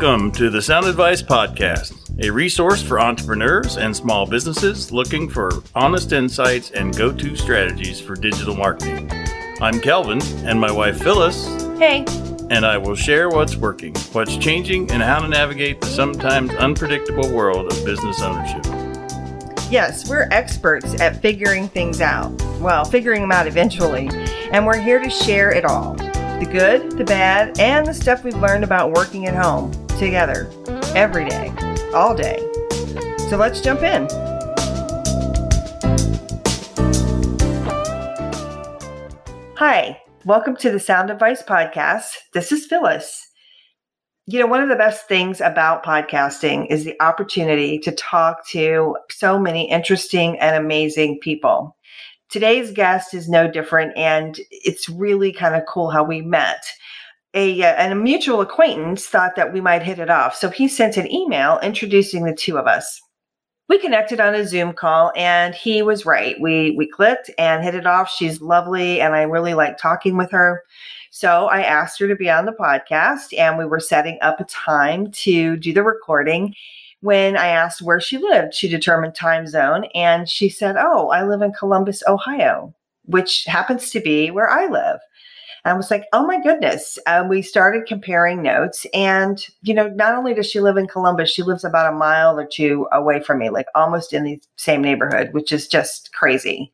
Welcome to the Sound Advice Podcast, a resource for entrepreneurs and small businesses looking for honest insights and go-to strategies for digital marketing. I'm Kelvin and my wife Phyllis. Hey. And I will share what's working, what's changing, and how to navigate the sometimes unpredictable world of business ownership. Yes, we're experts at figuring things out. Well, figuring them out eventually. And we're here to share it all. The good, the bad, and the stuff we've learned about working at home together every day, all day. So let's jump in. Hi, welcome to the Sound Advice Podcast. This is Phyllis. You know, one of the best things about podcasting is the opportunity to talk to so many interesting and amazing people. Today's guest is no different, and it's really kind of cool how we met. A mutual acquaintance thought that we might hit it off, so he sent an email introducing the two of us. We connected on a Zoom call, and he was right. We clicked and hit it off. She's lovely, and I really like talking with her. So I asked her to be on the podcast, and we were setting up a time to do the recording. When I asked where she lived, she determined time zone, and she said, "Oh, I live in Columbus, Ohio," which happens to be where I live. And I was like, "Oh my goodness!" We started comparing notes, and you know, not only does she live in Columbus, she lives about a mile or two away from me, like almost in the same neighborhood, which is just crazy.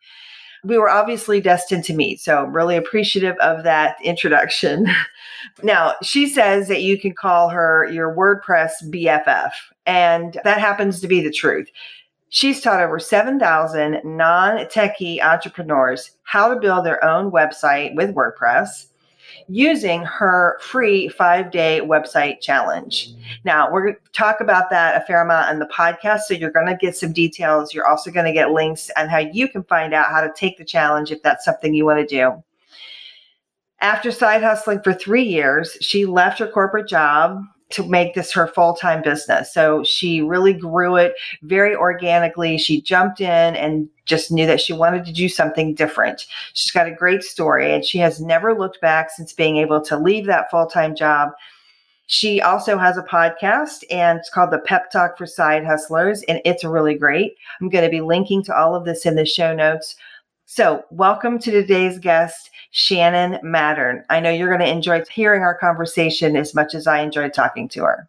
We were obviously destined to meet, so really appreciative of that introduction. Now, she says that you can call her your WordPress BFF, and that happens to be the truth. She's taught over 7,000 non-techie entrepreneurs how to build their own website with WordPress using her free 5-day website challenge. Now, we're going to talk about that a fair amount on the podcast, so you're going to get some details. You're also going to get links on how you can find out how to take the challenge if that's something you want to do. After side hustling for 3 years, she left her corporate job to make this her full-time business. So she really grew it very organically. She jumped in and just knew that she wanted to do something different. She's got a great story, and she has never looked back since being able to leave that full-time job. She also has a podcast, and it's called the Pep Talk for Side Hustlers, and it's really great. I'm going to be linking to all of this in the show notes. So welcome to today's guest, Shannon Mattern. I know you're going to enjoy hearing our conversation as much as I enjoyed talking to her.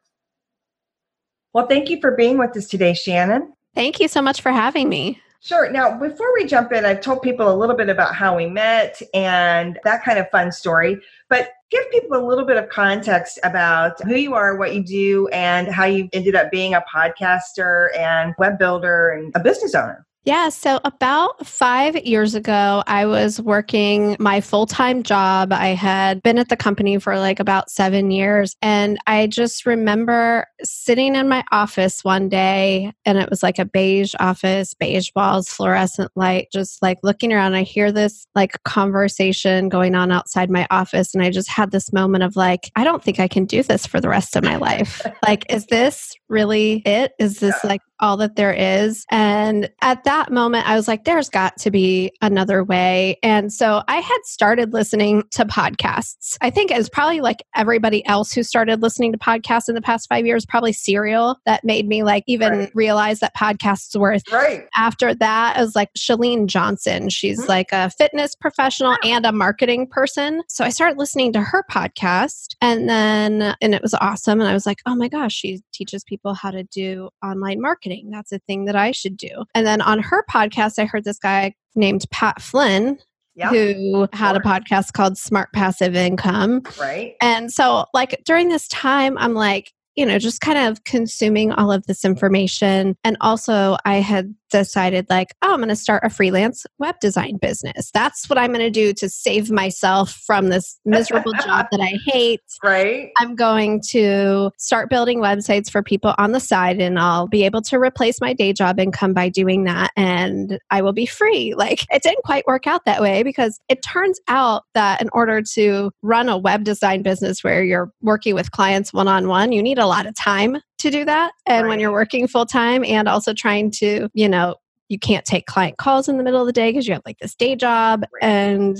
Well, thank you for being with us today, Shannon. Thank you so much for having me. Sure. Now, before we jump in, I've told people a little bit about how we met and that kind of fun story, but give people a little bit of context about who you are, what you do, and how you ended up being a podcaster and web builder and a business owner. Yeah. So about 5 years ago, I was working my full-time job. I had been at the company for like about 7 years. And I just remember sitting in my office one day, and it was like a beige office, beige walls, fluorescent light, just like looking around. I hear this like conversation going on outside my office. And I just had this moment of like, I don't think I can do this for the rest of my life. Like, is this really it? Is this like all that there is? And at that moment, I was like, there's got to be another way. And so I had started listening to podcasts. I think it was probably like everybody else who started listening to podcasts in the past 5 years, probably Serial, that made me like even realize that podcasts were a thing. Right. After that, I was like Chalene Johnson. She's like a fitness professional and a marketing person. So I started listening to her podcast, and then, and it was awesome. And I was like, oh my gosh, she teaches people how to do online marketing. That's a thing that I should do. And then on her podcast, I heard this guy named Pat Flynn, who had a podcast called Smart Passive Income. Right. And so like during this time, I'm like, you know, just kind of consuming all of this information. And also I had decided like, oh, I'm going to start a freelance web design business. That's what I'm going to do to save myself from this miserable job that I hate. Right. I'm going to start building websites for people on the side, and I'll be able to replace my day job income by doing that, and I will be free. Like, it didn't quite work out that way, because it turns out that in order to run a web design business where you're working with clients one-on-one, you need a lot of time to do that. And when you're working full time and also trying to, you know, you can't take client calls in the middle of the day because you have like this day job. And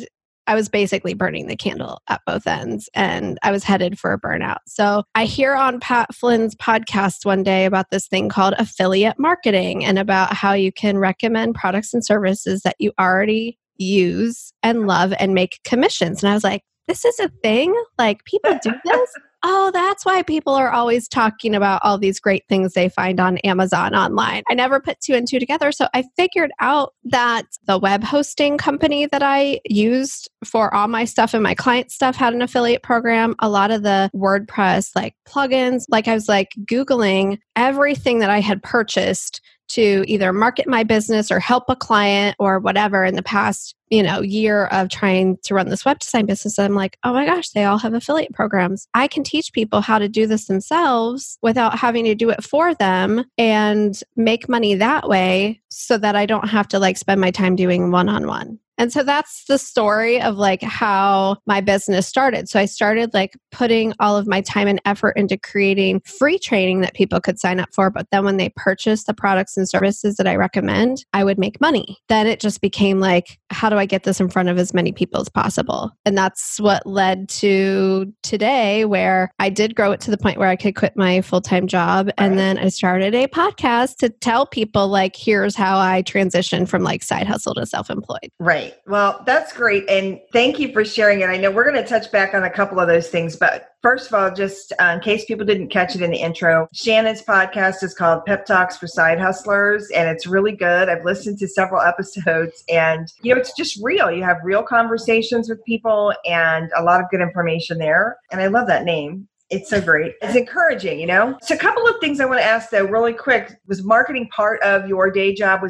I was basically burning the candle at both ends and I was headed for a burnout. So I hear on Pat Flynn's podcast one day about this thing called affiliate marketing and about how you can recommend products and services that you already use and love and make commissions. And I was like, this is a thing? Like, people do this? Oh, that's why people are always talking about all these great things they find on Amazon online. I never put two and two together. So I figured out that the web hosting company that I used for all my stuff and my client stuff had an affiliate program. A lot of the WordPress like plugins, like I was like Googling everything that I had purchased to either market my business or help a client or whatever in the past, year of trying to run this web design business. I'm like, oh my gosh, they all have affiliate programs. I can teach people how to do this themselves without having to do it for them and make money that way so that I don't have to like spend my time doing one-on-one. And so that's the story of like how my business started. So I started like putting all of my time and effort into creating free training that people could sign up for. But then when they purchased the products and services that I recommend, I would make money. Then it just became like, how do I get this in front of as many people as possible? And that's what led to today, where I did grow it to the point where I could quit my full-time job. And then I started a podcast to tell people like, here's how I transitioned from like side hustle to self-employed. Right. Well, that's great. And thank you for sharing it. I know we're going to touch back on a couple of those things, but first of all, just in case people didn't catch it in the intro, Shannon's podcast is called Pep Talks for Side Hustlers, and it's really good. I've listened to several episodes and, it's just real. You have real conversations with people and a lot of good information there. And I love that name. It's so great. It's encouraging, So a couple of things I want to ask though, really quick. Was marketing part of your day job?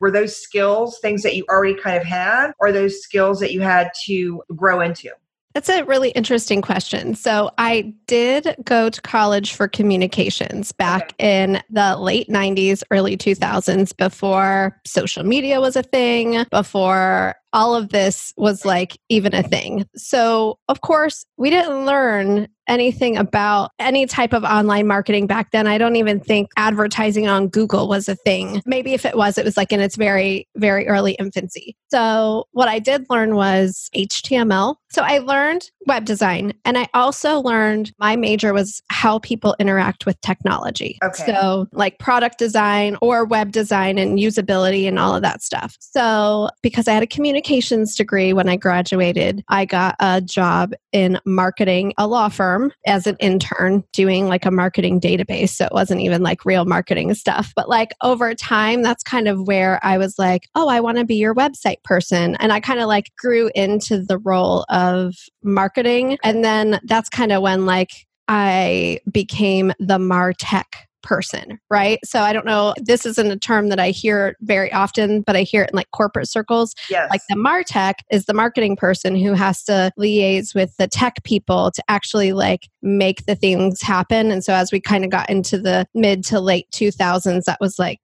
Were those skills things that you already kind of had, or those skills that you had to grow into? That's a really interesting question. So I did go to college for communications back in the late 90s, early 2000s, before social media was a thing, before all of this was like even a thing. So of course, we didn't learn anything about any type of online marketing back then. I don't even think advertising on Google was a thing. Maybe if it was like in its very, very early infancy. So what I did learn was HTML. So I learned web design. And I also learned, my major was how people interact with technology. Okay. So like product design or web design and usability and all of that stuff. So because I had a communications degree when I graduated, I got a job in marketing, a law firm, as an intern doing like a marketing database. So it wasn't even like real marketing stuff. But like over time, that's kind of where I was like, oh, I want to be your website person. And I kind of like grew into the role of marketing. And then that's kind of when like I became the MarTech person, right? So I don't know, this isn't a term that I hear very often, but I hear it in like corporate circles. Yes. Like the MarTech is the marketing person who has to liaise with the tech people to actually like make the things happen. And so as we kind of got into the mid to late 2000s,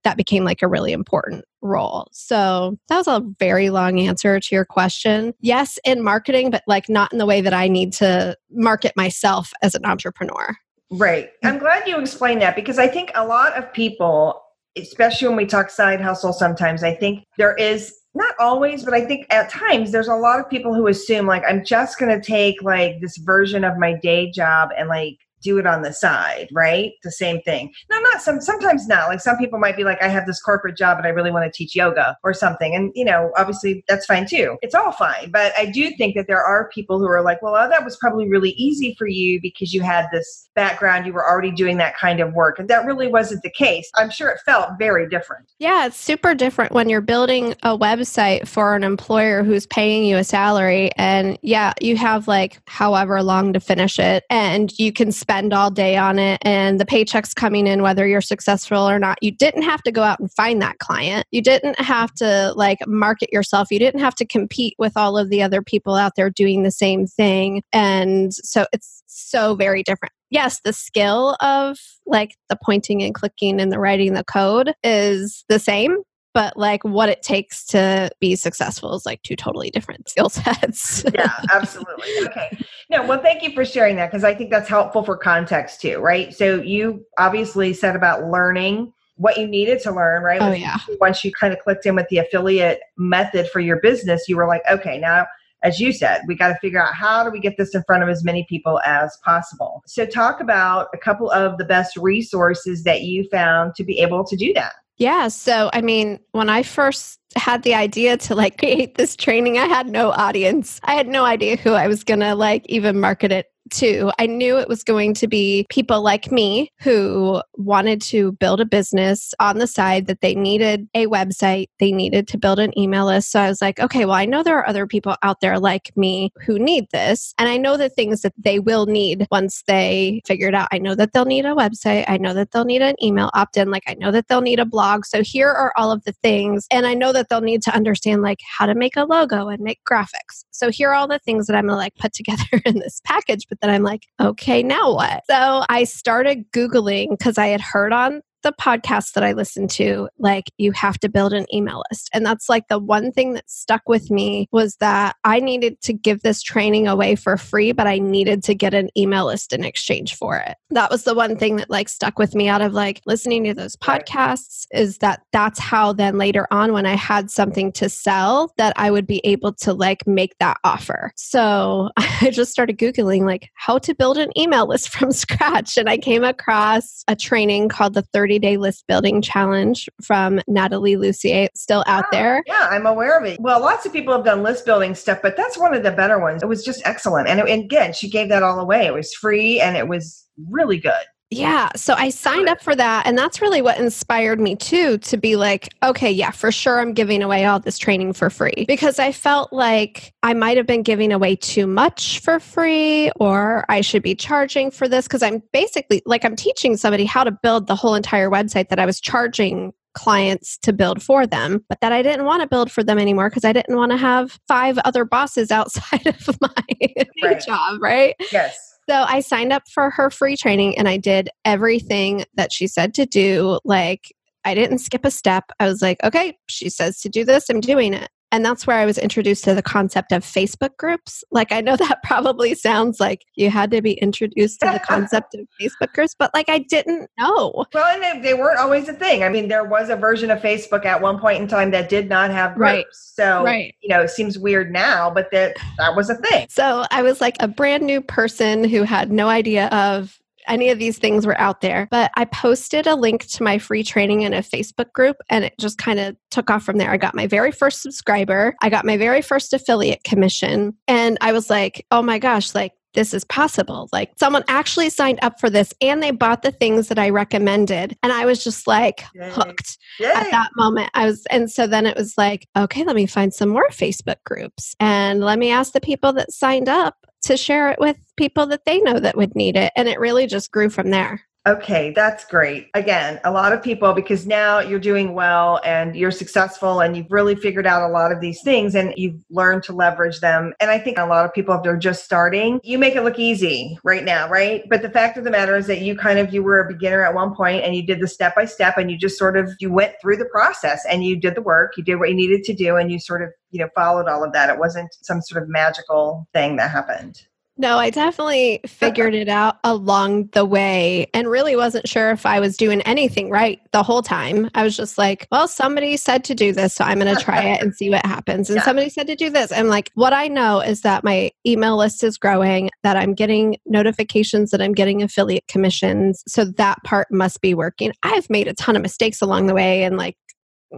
that became like a really important role. So that was a very long answer to your question. Yes, in marketing, but like not in the way that I need to market myself as an entrepreneur. Right. I'm glad you explained that, because I think a lot of people, especially when we talk side hustle sometimes, I think there is, not always, but I think at times there's a lot of people who assume like, I'm just going to take like this version of my day job and like do it on the side, right? The same thing. No, sometimes not. Like some people might be like, I have this corporate job and I really want to teach yoga or something. And obviously that's fine too. It's all fine. But I do think that there are people who are like, well, that was probably really easy for you because you had this background, you were already doing that kind of work. And that really wasn't the case. I'm sure it felt very different. Yeah, it's super different when you're building a website for an employer who's paying you a salary. And yeah, you have like however long to finish it, and you can spend all day on it, and the paycheck's coming in whether you're successful or not. You didn't have to go out and find that client. You didn't have to like market yourself. You didn't have to compete with all of the other people out there doing the same thing. And so it's so very different. Yes, the skill of like the pointing and clicking and the writing the code is the same, but like what it takes to be successful is like two totally different skill sets. Yeah, absolutely. Okay. No, well, thank you for sharing that, because I think that's helpful for context too, right? So you obviously said about learning what you needed to learn, right? Oh, yeah. Once you kind of clicked in with the affiliate method for your business, you were like, okay, now as you said, we got to figure out how do we get this in front of as many people as possible. So talk about a couple of the best resources that you found to be able to do that. Yeah. So, I mean, when I first had the idea to like create this training, I had no audience. I had no idea who I was going to like even market it to. I knew it was going to be people like me who wanted to build a business on the side, that they needed a website, they needed to build an email list. So I was like, okay, well, I know there are other people out there like me who need this. And I know the things that they will need once they figure it out. I know that they'll need a website. I know that they'll need an email opt-in. Like I know that they'll need a blog. So here are all of the things. And I know that they'll need to understand like how to make a logo and make graphics. So here are all the things that I'm going to like put together in this package. But then I'm like, okay, now what? So I started Googling because I had heard on the podcast that I listened to, like you have to build an email list. And that's like the one thing that stuck with me was that I needed to give this training away for free, but I needed to get an email list in exchange for it. That was the one thing that like stuck with me out of like listening to those podcasts, is that that's how then later on when I had something to sell that I would be able to like make that offer. So I just started Googling like how to build an email list from scratch. And I came across a training called the 30 Day List Building Challenge from Natalie Lussier. It's still out there. Yeah, I'm aware of it. Well, lots of people have done list building stuff, but that's one of the better ones. It was just excellent. And again, she gave that all away. It was free and it was really good. Yeah. So I signed up for that. And that's really what inspired me too, to be like, okay, yeah, for sure. I'm giving away all this training for free, because I felt like I might've been giving away too much for free, or I should be charging for this. Cause I'm basically like, I'm teaching somebody how to build the whole entire website that I was charging clients to build for them, but that I didn't want to build for them anymore because I didn't want to have 5 other bosses outside of my job. Right? Yes. So I signed up for her free training and I did everything that she said to do. Like I didn't skip a step. I was like, okay, she says to do this, I'm doing it. And that's where I was introduced to the concept of Facebook groups. Like I know that probably sounds like you had to be introduced to the concept of Facebook groups, but like I didn't know. Well, and they weren't always a thing. I mean, there was a version of Facebook at one point in time that did not have groups. Right. So, you know, it seems weird now, but that was a thing. So I was like a brand new person who had no idea of any of these things were out there. But I posted a link to my free training in a Facebook group and it just kind of took off from there. I got my very first subscriber. I got my very first affiliate commission. And I was like, oh my gosh, like this is possible. Like someone actually signed up for this and they bought the things that I recommended. And I was just like hooked at that moment. And so then it was like, okay, let me find some more Facebook groups and let me ask the people that signed up to share it with people that they know that would need it. And it really just grew from there. Okay, that's great. Again, a lot of people, because now you're doing well and you're successful and you've really figured out a lot of these things and you've learned to leverage them. And I think a lot of people, if they're just starting, you make it look easy right now, right? But the fact of the matter is that you were a beginner at one point and you did the step-by-step and you just sort of, you went through the process and you did the work, you did what you needed to do and you sort of, you know, followed all of that. It wasn't some sort of magical thing that happened. No, I definitely figured it out along the way and really wasn't sure if I was doing anything right the whole time. I was just like, well, somebody said to do this, so I'm going to try it and see what happens. And somebody said to do this. I'm like, what I know is that my email list is growing, that I'm getting notifications, that I'm getting affiliate commissions. So that part must be working. I've made a ton of mistakes along the way and like,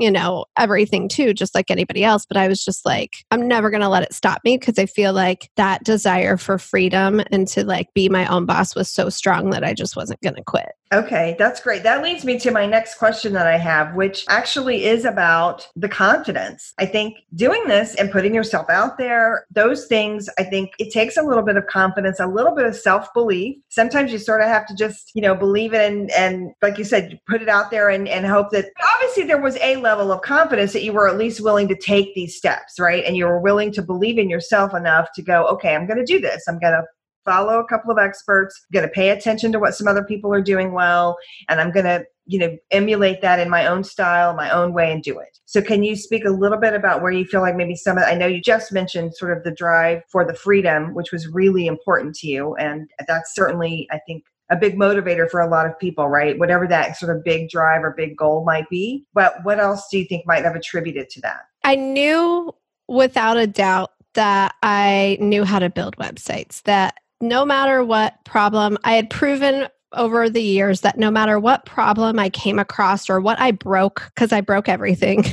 you know, everything too, just like anybody else. But I was just like, I'm never going to let it stop me, because I feel like that desire for freedom and to like be my own boss was so strong that I just wasn't going to quit. Okay, that's great. That leads me to my next question that I have, which actually is about the confidence. I think doing this and putting yourself out there, those things, I think it takes a little bit of confidence, a little bit of self-belief. Sometimes you sort of have to just, you know, believe it and like you said, put it out there and hope that obviously there was a level of confidence that you were at least willing to take these steps, right? And you were willing to believe in yourself enough to go, okay, I'm going to do this. I'm going to follow a couple of experts, I'm going to pay attention to what some other people are doing well, and I'm going to, you know, emulate that in my own style, my own way, and do it. So can you speak a little bit about where you feel like maybe some of, I know you just mentioned sort of the drive for the freedom, which was really important to you. And that's certainly, I think, a big motivator for a lot of people, right? Whatever that sort of big drive or big goal might be. But what else do you think might have attributed to that? I knew without a doubt that I knew how to build websites, that no matter what problem, I had proven over the years that no matter what problem I came across or what I broke, because I broke everything,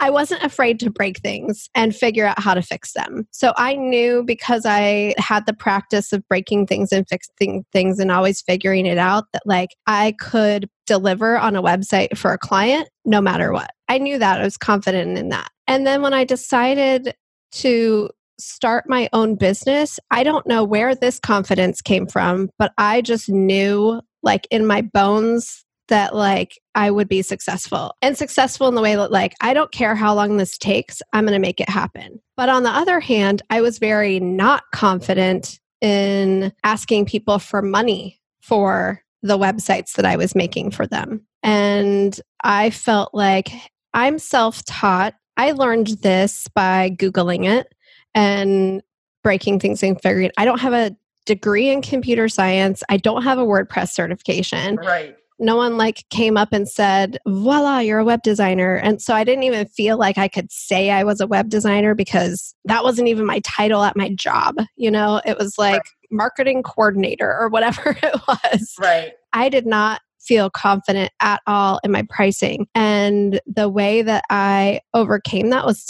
I wasn't afraid to break things and figure out how to fix them. So I knew, because I had the practice of breaking things and fixing things and always figuring it out, that like I could deliver on a website for a client no matter what. I knew that. I was confident in that. And then when I decided to start my own business, I don't know where this confidence came from, but I just knew, like in my bones, that like I would be successful, and successful in the way that like, I don't care how long this takes, I'm going to make it happen. But on the other hand, I was very not confident in asking people for money for the websites that I was making for them. And I felt like I'm self-taught. I learned this by Googling it and breaking things and figuring it. I don't have a degree in computer science. I don't have a WordPress certification. Right. No one like came up and said, voila, you're a web designer. And so I didn't even feel like I could say I was a web designer, because that wasn't even my title at my job. You know, it was like marketing coordinator or whatever it was. Right. I did not feel confident at all in my pricing. And the way that I overcame that was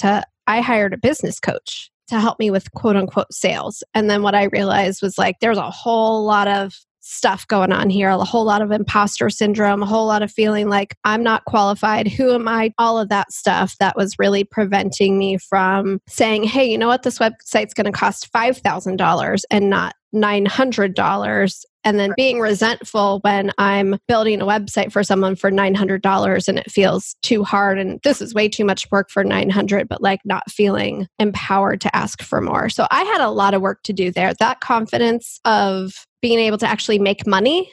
I hired a business coach to help me with quote unquote sales. And then what I realized was like, there's a whole lot of stuff going on here, a whole lot of imposter syndrome, a whole lot of feeling like I'm not qualified, who am I, all of that stuff that was really preventing me from saying, hey, you know what, this website's going to cost $5,000 and not $900. And then being resentful when I'm building a website for someone for $900 and it feels too hard and this is way too much work for $900, but like not feeling empowered to ask for more. So I had a lot of work to do there. That confidence of being able to actually make money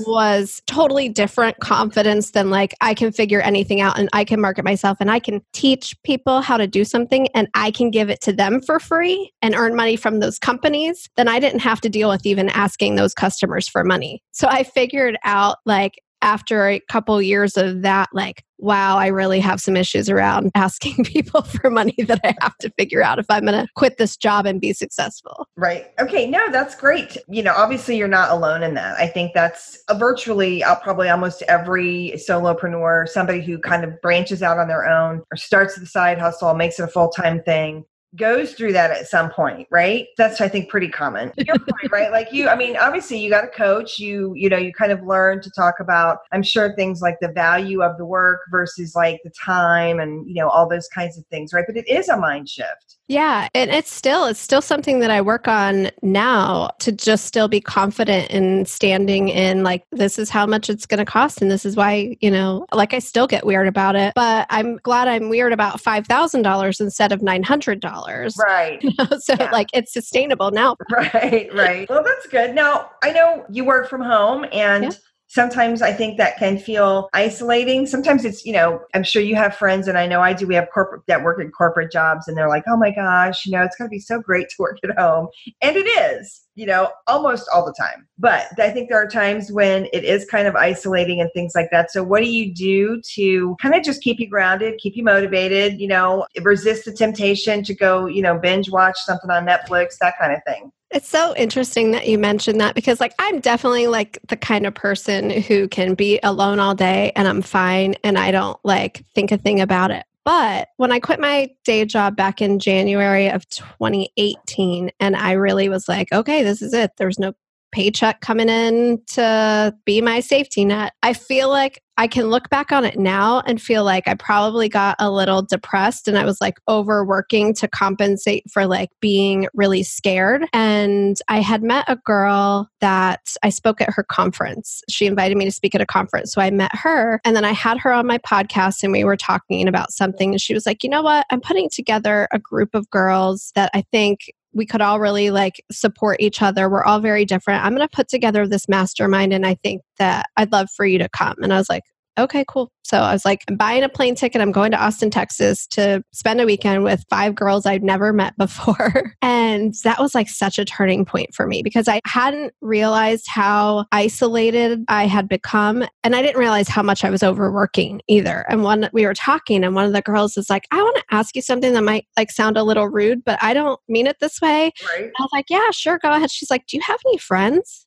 was totally different confidence than like I can figure anything out and I can market myself and I can teach people how to do something and I can give it to them for free and earn money from those companies. Then I didn't have to deal with even asking those customers for money. So I figured out, like after a couple years of that, like, wow, I really have some issues around asking people for money that I have to figure out if I'm going to quit this job and be successful. Right. Okay. No, that's great. You know, obviously you're not alone in that. I think that's virtually probably almost every solopreneur, somebody who kind of branches out on their own or starts the side hustle, makes it a full-time thing, goes through that at some point, right? That's, I think, pretty common. Your point, right? Like you, I mean, obviously you got a coach, you know, you kind of learn to talk about, I'm sure, things like the value of the work versus like the time and, you know, all those kinds of things, right? But it is a mind shift. Yeah. And it's still something that I work on now, to just still be confident in standing in like, this is how much it's going to cost. And this is why, you know, like I still get weird about it, but I'm glad I'm weird about $5,000 instead of $900. Right. You know? So like it's sustainable now. Right. Right. Well, that's good. Now, I know you work from home and sometimes I think that can feel isolating. Sometimes it's, you know, I'm sure you have friends, and I know I do. We have corporate that work in corporate jobs, and they're like, oh my gosh, you know, it's going to be so great to work at home. And it is, you know, almost all the time. But I think there are times when it is kind of isolating and things like that. So what do you do to kind of just keep you grounded, keep you motivated, you know, resist the temptation to go, you know, binge watch something on Netflix, that kind of thing? It's so interesting that you mentioned that, because like I'm definitely like the kind of person who can be alone all day and I'm fine and I don't like think a thing about it. But when I quit my day job back in January of 2018, and I really was like, okay, this is it. There's no paycheck coming in to be my safety net. I feel like I can look back on it now and feel like I probably got a little depressed and I was like overworking to compensate for like being really scared. And I had met a girl that I spoke at her conference. She invited me to speak at a conference. So I met her, and then I had her on my podcast and we were talking about something, and she was like, you know what? I'm putting together a group of girls that I think we could all really like support each other. We're all very different. I'm going to put together this mastermind, and I think that I'd love for you to come. And I was like, okay, cool. So I was like, I'm buying a plane ticket. I'm going to Austin, Texas to spend a weekend with 5 girls I've never met before. And that was like such a turning point for me because I hadn't realized how isolated I had become. And I didn't realize how much I was overworking either. And when we were talking and one of the girls was like, I want to ask you something that might like sound a little rude, but I don't mean it this way. Right. I was like, yeah, sure, go ahead. She's like, do you have any friends?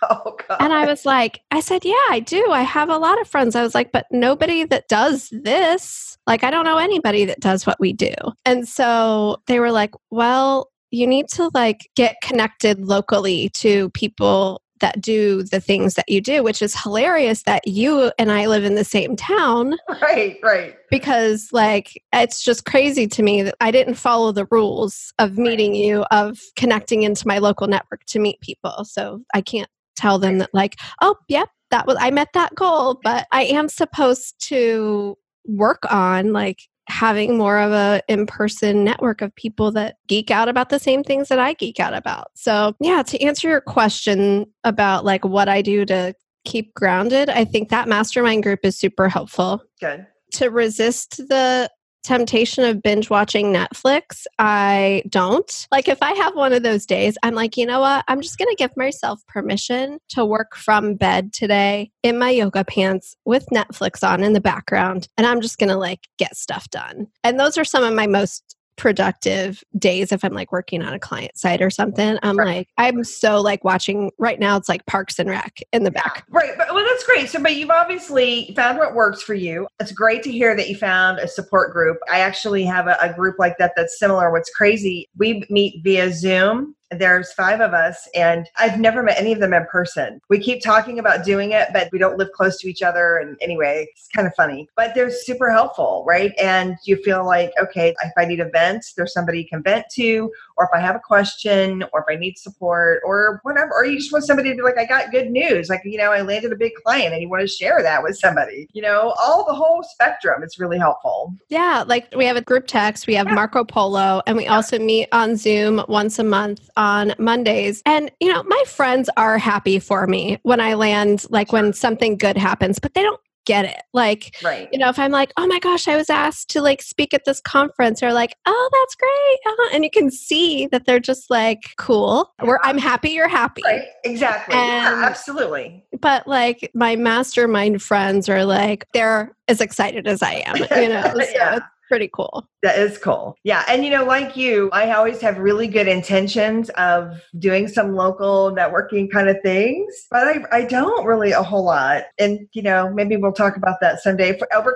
Oh, God. And I was like, I said, yeah, I do. I have a lot of friends. I was like, but nobody that does this, like, I don't know anybody that does what we do. And so they were like, well, you need to like get connected locally to people that do the things that you do, which is hilarious that you and I live in the same town. Right, right. Because like, it's just crazy to me that I didn't follow the rules of meeting you, of connecting into my local network to meet people. So I can't tell them that like, oh, yep, that was, I met that goal, but I am supposed to work on like having more of a in-person network of people that geek out about the same things that I geek out about. So yeah, to answer your question about like what I do to keep grounded, I think that mastermind group is super helpful. Good. To resist the temptation of binge watching Netflix, I don't. Like if I have one of those days, I'm like, you know what? I'm just going to give myself permission to work from bed today in my yoga pants with Netflix on in the background. And I'm just going to like get stuff done. And those are some of my most productive days if I'm like working on a client site or something. I'm right. Like, I'm so like watching right now, it's like Parks and Rec in the back. Yeah, right. But, well, that's great. So, but you've obviously found what works for you. It's great to hear that you found a support group. I actually have a group like that that's similar. What's crazy, we meet via Zoom. There's 5 of us and I've never met any of them in person. We keep talking about doing it, but we don't live close to each other. And anyway, it's kind of funny, but they're super helpful, right? And you feel like, okay, if I need a vent, there's somebody you can vent to, or if I have a question, or if I need support or whatever, or you just want somebody to be like, I got good news. Like, you know, I landed a big client and you want to share that with somebody, you know, all the whole spectrum. It's really helpful. Yeah. Like we have a group text, we have Marco Polo, and we also meet on Zoom once a month on Mondays. And, you know, my friends are happy for me when I land, like when something good happens, but they don't get it. Like, right. You know, if I'm like, oh my gosh, I was asked to like speak at this conference, or like, oh, that's great. And you can see that they're just like, cool. Where I'm happy, you're happy. Right. Exactly. And, yeah, absolutely. But like my mastermind friends are like, they're as excited as I am, you know? So yeah. Pretty cool. That is cool. Yeah. And you know, like you, I always have really good intentions of doing some local networking kind of things, but I don't really a whole lot. And you know, maybe we'll talk about that someday if we ever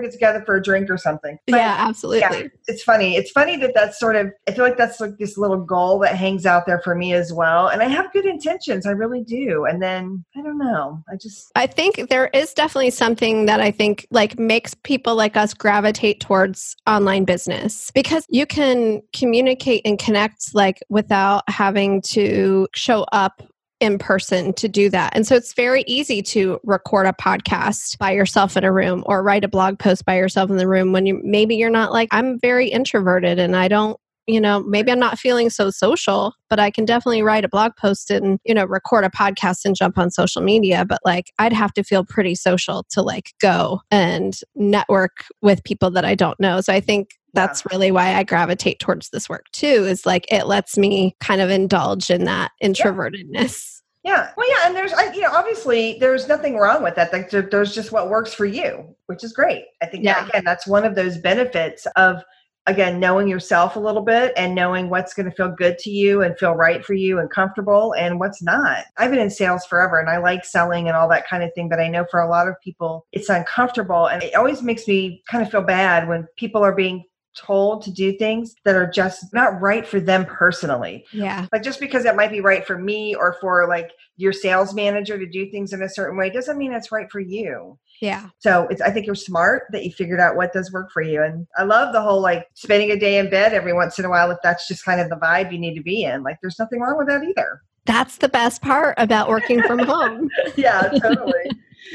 get together for a drink or something. But, yeah, absolutely. Yeah, it's funny. It's funny that that's sort of, I feel like that's like this little goal that hangs out there for me as well. And I have good intentions. I really do. And then I don't know. I think there is definitely something that I think like makes people like us gravitate towards online business, because you can communicate and connect like without having to show up in person to do that. And so it's very easy to record a podcast by yourself in a room or write a blog post by yourself in the room when you're not like, I'm very introverted and I don't, you know, maybe I'm not feeling so social, but I can definitely write a blog post and, you know, record a podcast and jump on social media. But like, I'd have to feel pretty social to like go and network with people that I don't know. So I think that's really why I gravitate towards this work too, is like, it lets me kind of indulge in that introvertedness. Yeah. Well, yeah. And obviously there's nothing wrong with that. Like, there's just what works for you, which is great. I think that, again, that's one of those benefits of, again, knowing yourself a little bit and knowing what's going to feel good to you and feel right for you and comfortable and what's not. I've been in sales forever and I like selling and all that kind of thing, but I know for a lot of people, it's uncomfortable. And it always makes me kind of feel bad when people are being told to do things that are just not right for them personally. Yeah. Like just because it might be right for me or for like your sales manager to do things in a certain way doesn't mean it's right for you. Yeah. So I think you're smart that you figured out what does work for you. And I love the whole like spending a day in bed every once in a while, if that's just kind of the vibe you need to be in. Like there's nothing wrong with that either. That's the best part about working from home. Yeah, totally.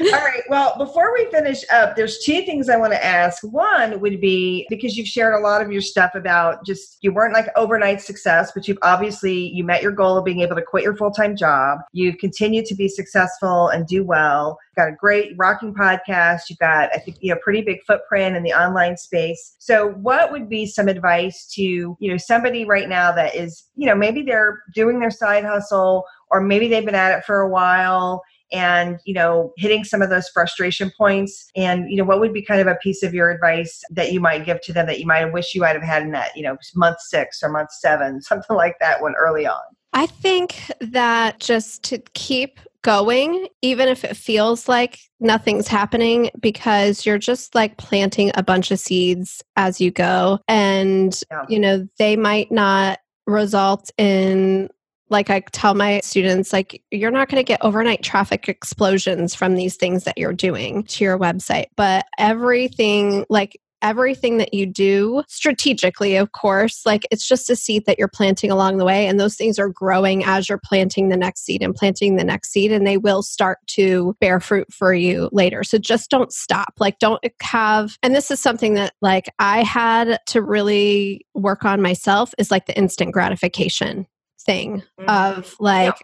All right. Well, before we finish up, there's two things I want to ask. One would be, because you've shared a lot of your stuff about just, you weren't like overnight success, but you've obviously, you met your goal of being able to quit your full-time job. You've continued to be successful and do well. Got a great rocking podcast. You've got, I think, you know, pretty big footprint in the online space. So what would be some advice to, you know, somebody right now that is, you know, maybe they're doing their side hustle, or maybe they've been at it for a while and, you know, hitting some of those frustration points, and, you know, what would be kind of a piece of your advice that you might give to them that you might wish you might have had in that, you know, month 6 or month 7, something like that one early on? I think that just to keep going, even if it feels like nothing's happening, because you're just like planting a bunch of seeds as you go. And, you know, they might not result in, like I tell my students, like, you're not going to get overnight traffic explosions from these things that you're doing to your website. But everything, like, everything that you do strategically, of course, like, it's just a seed that you're planting along the way. And those things are growing as you're planting the next seed and planting the next seed, and they will start to bear fruit for you later. So just don't stop. Like, don't have, and this is something that like I had to really work on myself, is like the instant gratification thing of like,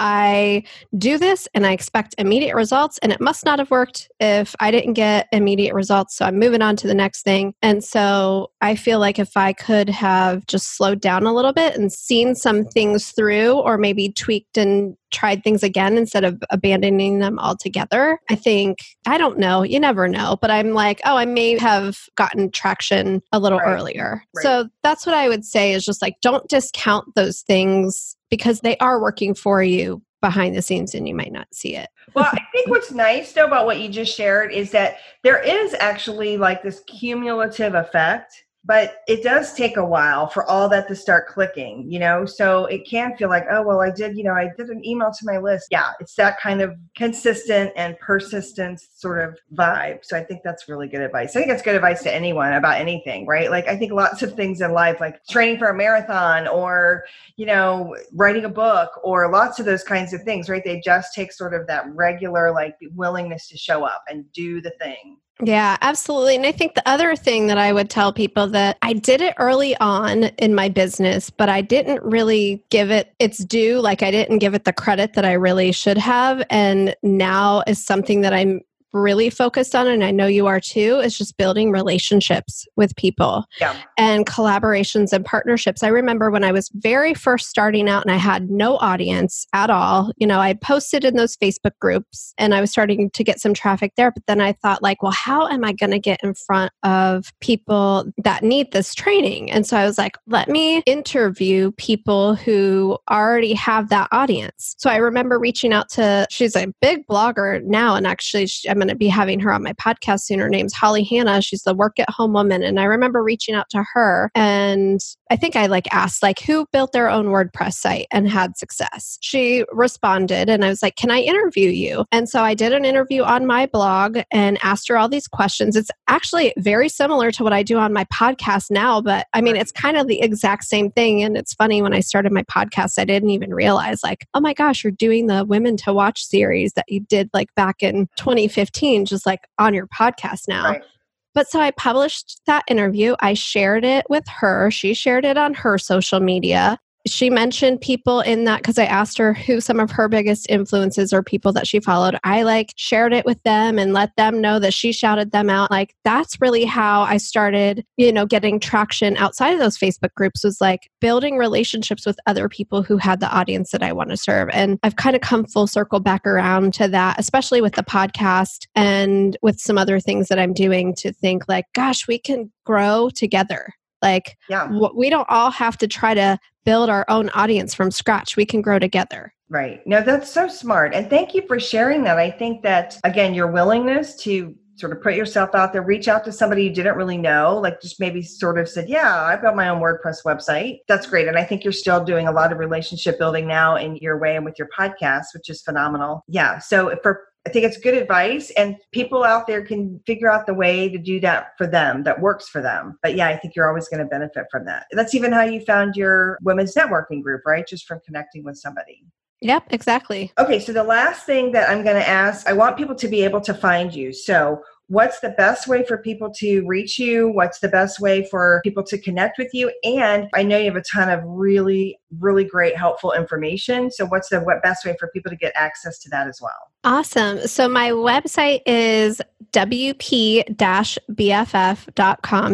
I do this and I expect immediate results, and it must not have worked if I didn't get immediate results. So I'm moving on to the next thing. And so I feel like if I could have just slowed down a little bit and seen some things through, or maybe tweaked and tried things again instead of abandoning them altogether, I think, I don't know, you never know, but I'm like, oh, I may have gotten traction a little earlier. Right. So that's what I would say, is just like, don't discount those things, because they are working for you behind the scenes and you might not see it. Well, I think what's nice though about what you just shared is that there is actually like this cumulative effect, but it does take a while for all that to start clicking, you know? So it can feel like, oh, well, I did, you know, I did an email to my list. Yeah, it's that kind of consistent and persistent sort of vibe. So I think that's really good advice. I think that's good advice to anyone about anything, right? Like, I think lots of things in life, like training for a marathon, or, you know, writing a book, or lots of those kinds of things, right? They just take sort of that regular, like, willingness to show up and do the thing. Yeah, absolutely. And I think the other thing that I would tell people, that I did it early on in my business, but I didn't really give it its due. Like, I didn't give it the credit that I really should have. And now is something that I'm really focused on, and I know you are too, is just building relationships with people and collaborations and partnerships. I remember when I was very first starting out and I had no audience at all, you know, I posted in those Facebook groups and I was starting to get some traffic there. But then I thought like, well, how am I going to get in front of people that need this training? And so I was like, let me interview people who already have that audience. So I remember reaching out to, she's a big blogger now, and actually I'm going to be having her on my podcast soon. Her name's Holly Hannah. She's the Work-at-Home Woman. And I remember reaching out to her, and I think I like asked like who built their own WordPress site and had success. She responded, and I was like, can I interview you? And so I did an interview on my blog and asked her all these questions. It's actually very similar to what I do on my podcast now, but I mean, it's kind of the exact same thing. And it's funny, when I started my podcast, I didn't even realize like, oh my gosh, you're doing the Women to Watch series that you did like back in 2015, just like on your podcast now. Right. But so I published that interview. I shared it with her. She shared it on her social media. She mentioned people in that, because I asked her who some of her biggest influences or people that she followed. I like shared it with them and let them know that she shouted them out. Like, that's really how I started, you know, getting traction outside of those Facebook groups, was like building relationships with other people who had the audience that I want to serve. And I've kind of come full circle back around to that, especially with the podcast and with some other things that I'm doing, to think like, gosh, we can grow together. Like, we don't all have to try to build our own audience from scratch. We can grow together. Right. No, that's so smart. And thank you for sharing that. I think that, again, your willingness to sort of put yourself out there, reach out to somebody you didn't really know, like just maybe sort of said, yeah, I've got my own WordPress website. That's great. And I think you're still doing a lot of relationship building now in your way and with your podcast, which is phenomenal. Yeah. So I think it's good advice, and people out there can figure out the way to do that for them that works for them. But yeah, I think you're always going to benefit from that. That's even how you found your women's networking group, right? Just from connecting with somebody. Yep, exactly. Okay. So the last thing that I'm going to ask, I want people to be able to find you. So what's the best way for people to reach you? What's the best way for people to connect with you? And I know you have a ton of really, really great, helpful information. So what's the best way for people to get access to that as well? Awesome. So my website is wp-bff.com.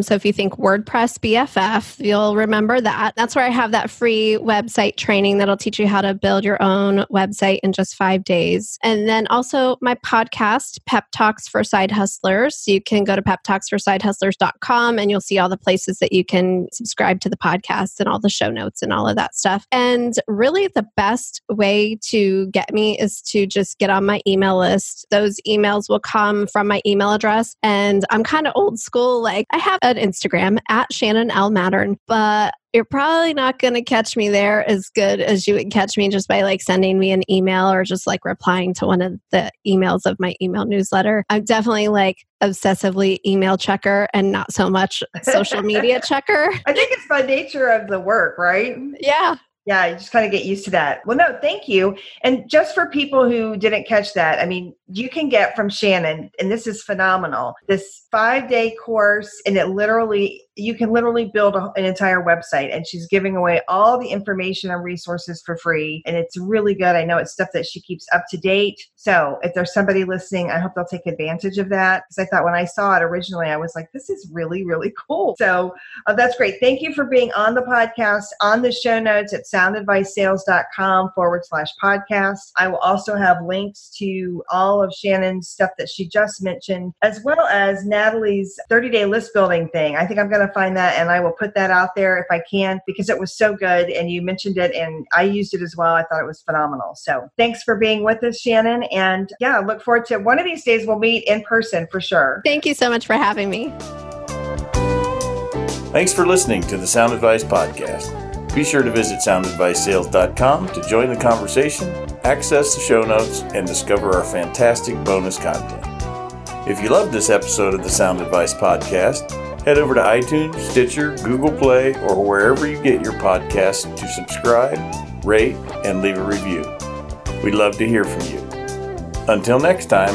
So if you think WordPress BFF, you'll remember that. That's where I have that free website training that'll teach you how to build your own website in just 5 days. And then also my podcast, Pep Talks for Side Hustlers. You can go to peptalksforsidehustlers.com and you'll see all the places that you can subscribe to the podcast and all the show notes and all of that stuff. And really the best way to get me is to just get on my email list. Those emails will come from my email address. And I'm kind of old school. Like I have an Instagram at Shannon L. Mattern, but you're probably not going to catch me there as good as you would catch me just by like sending me an email or just like replying to one of the emails of my email newsletter. I'm definitely like obsessively email checker and not so much social media checker. I think it's by nature of the work, right? Yeah. Yeah, you just kind of get used to that. Well, no, thank you. And just for people who didn't catch that, I mean, you can get from Shannon, and this is phenomenal, this 5-day course, and it literally, you can literally build an entire website. And she's giving away all the information and resources for free. And it's really good. I know it's stuff that she keeps up to date. So if there's somebody listening, I hope they'll take advantage of that. Because I thought when I saw it originally, I was like, this is really, really cool. So that's great. Thank you for being on the podcast, on the show notes at soundadvicesales.com/podcast. I will also have links to all of Shannon's stuff that she just mentioned, as well as Natalie's 30-day list building thing. I think I'm going to find that and I will put that out there if I can, because it was so good and you mentioned it and I used it as well. I thought it was phenomenal. So thanks for being with us, Shannon. And yeah, look forward to one of these days we'll meet in person for sure. Thank you so much for having me. Thanks for listening to the Sound Advice Podcast. Be sure to visit soundadvicesales.com to join the conversation, access the show notes, and discover our fantastic bonus content. If you loved this episode of the Sound Advice Podcast, head over to iTunes, Stitcher, Google Play, or wherever you get your podcasts to subscribe, rate, and leave a review. We'd love to hear from you. Until next time.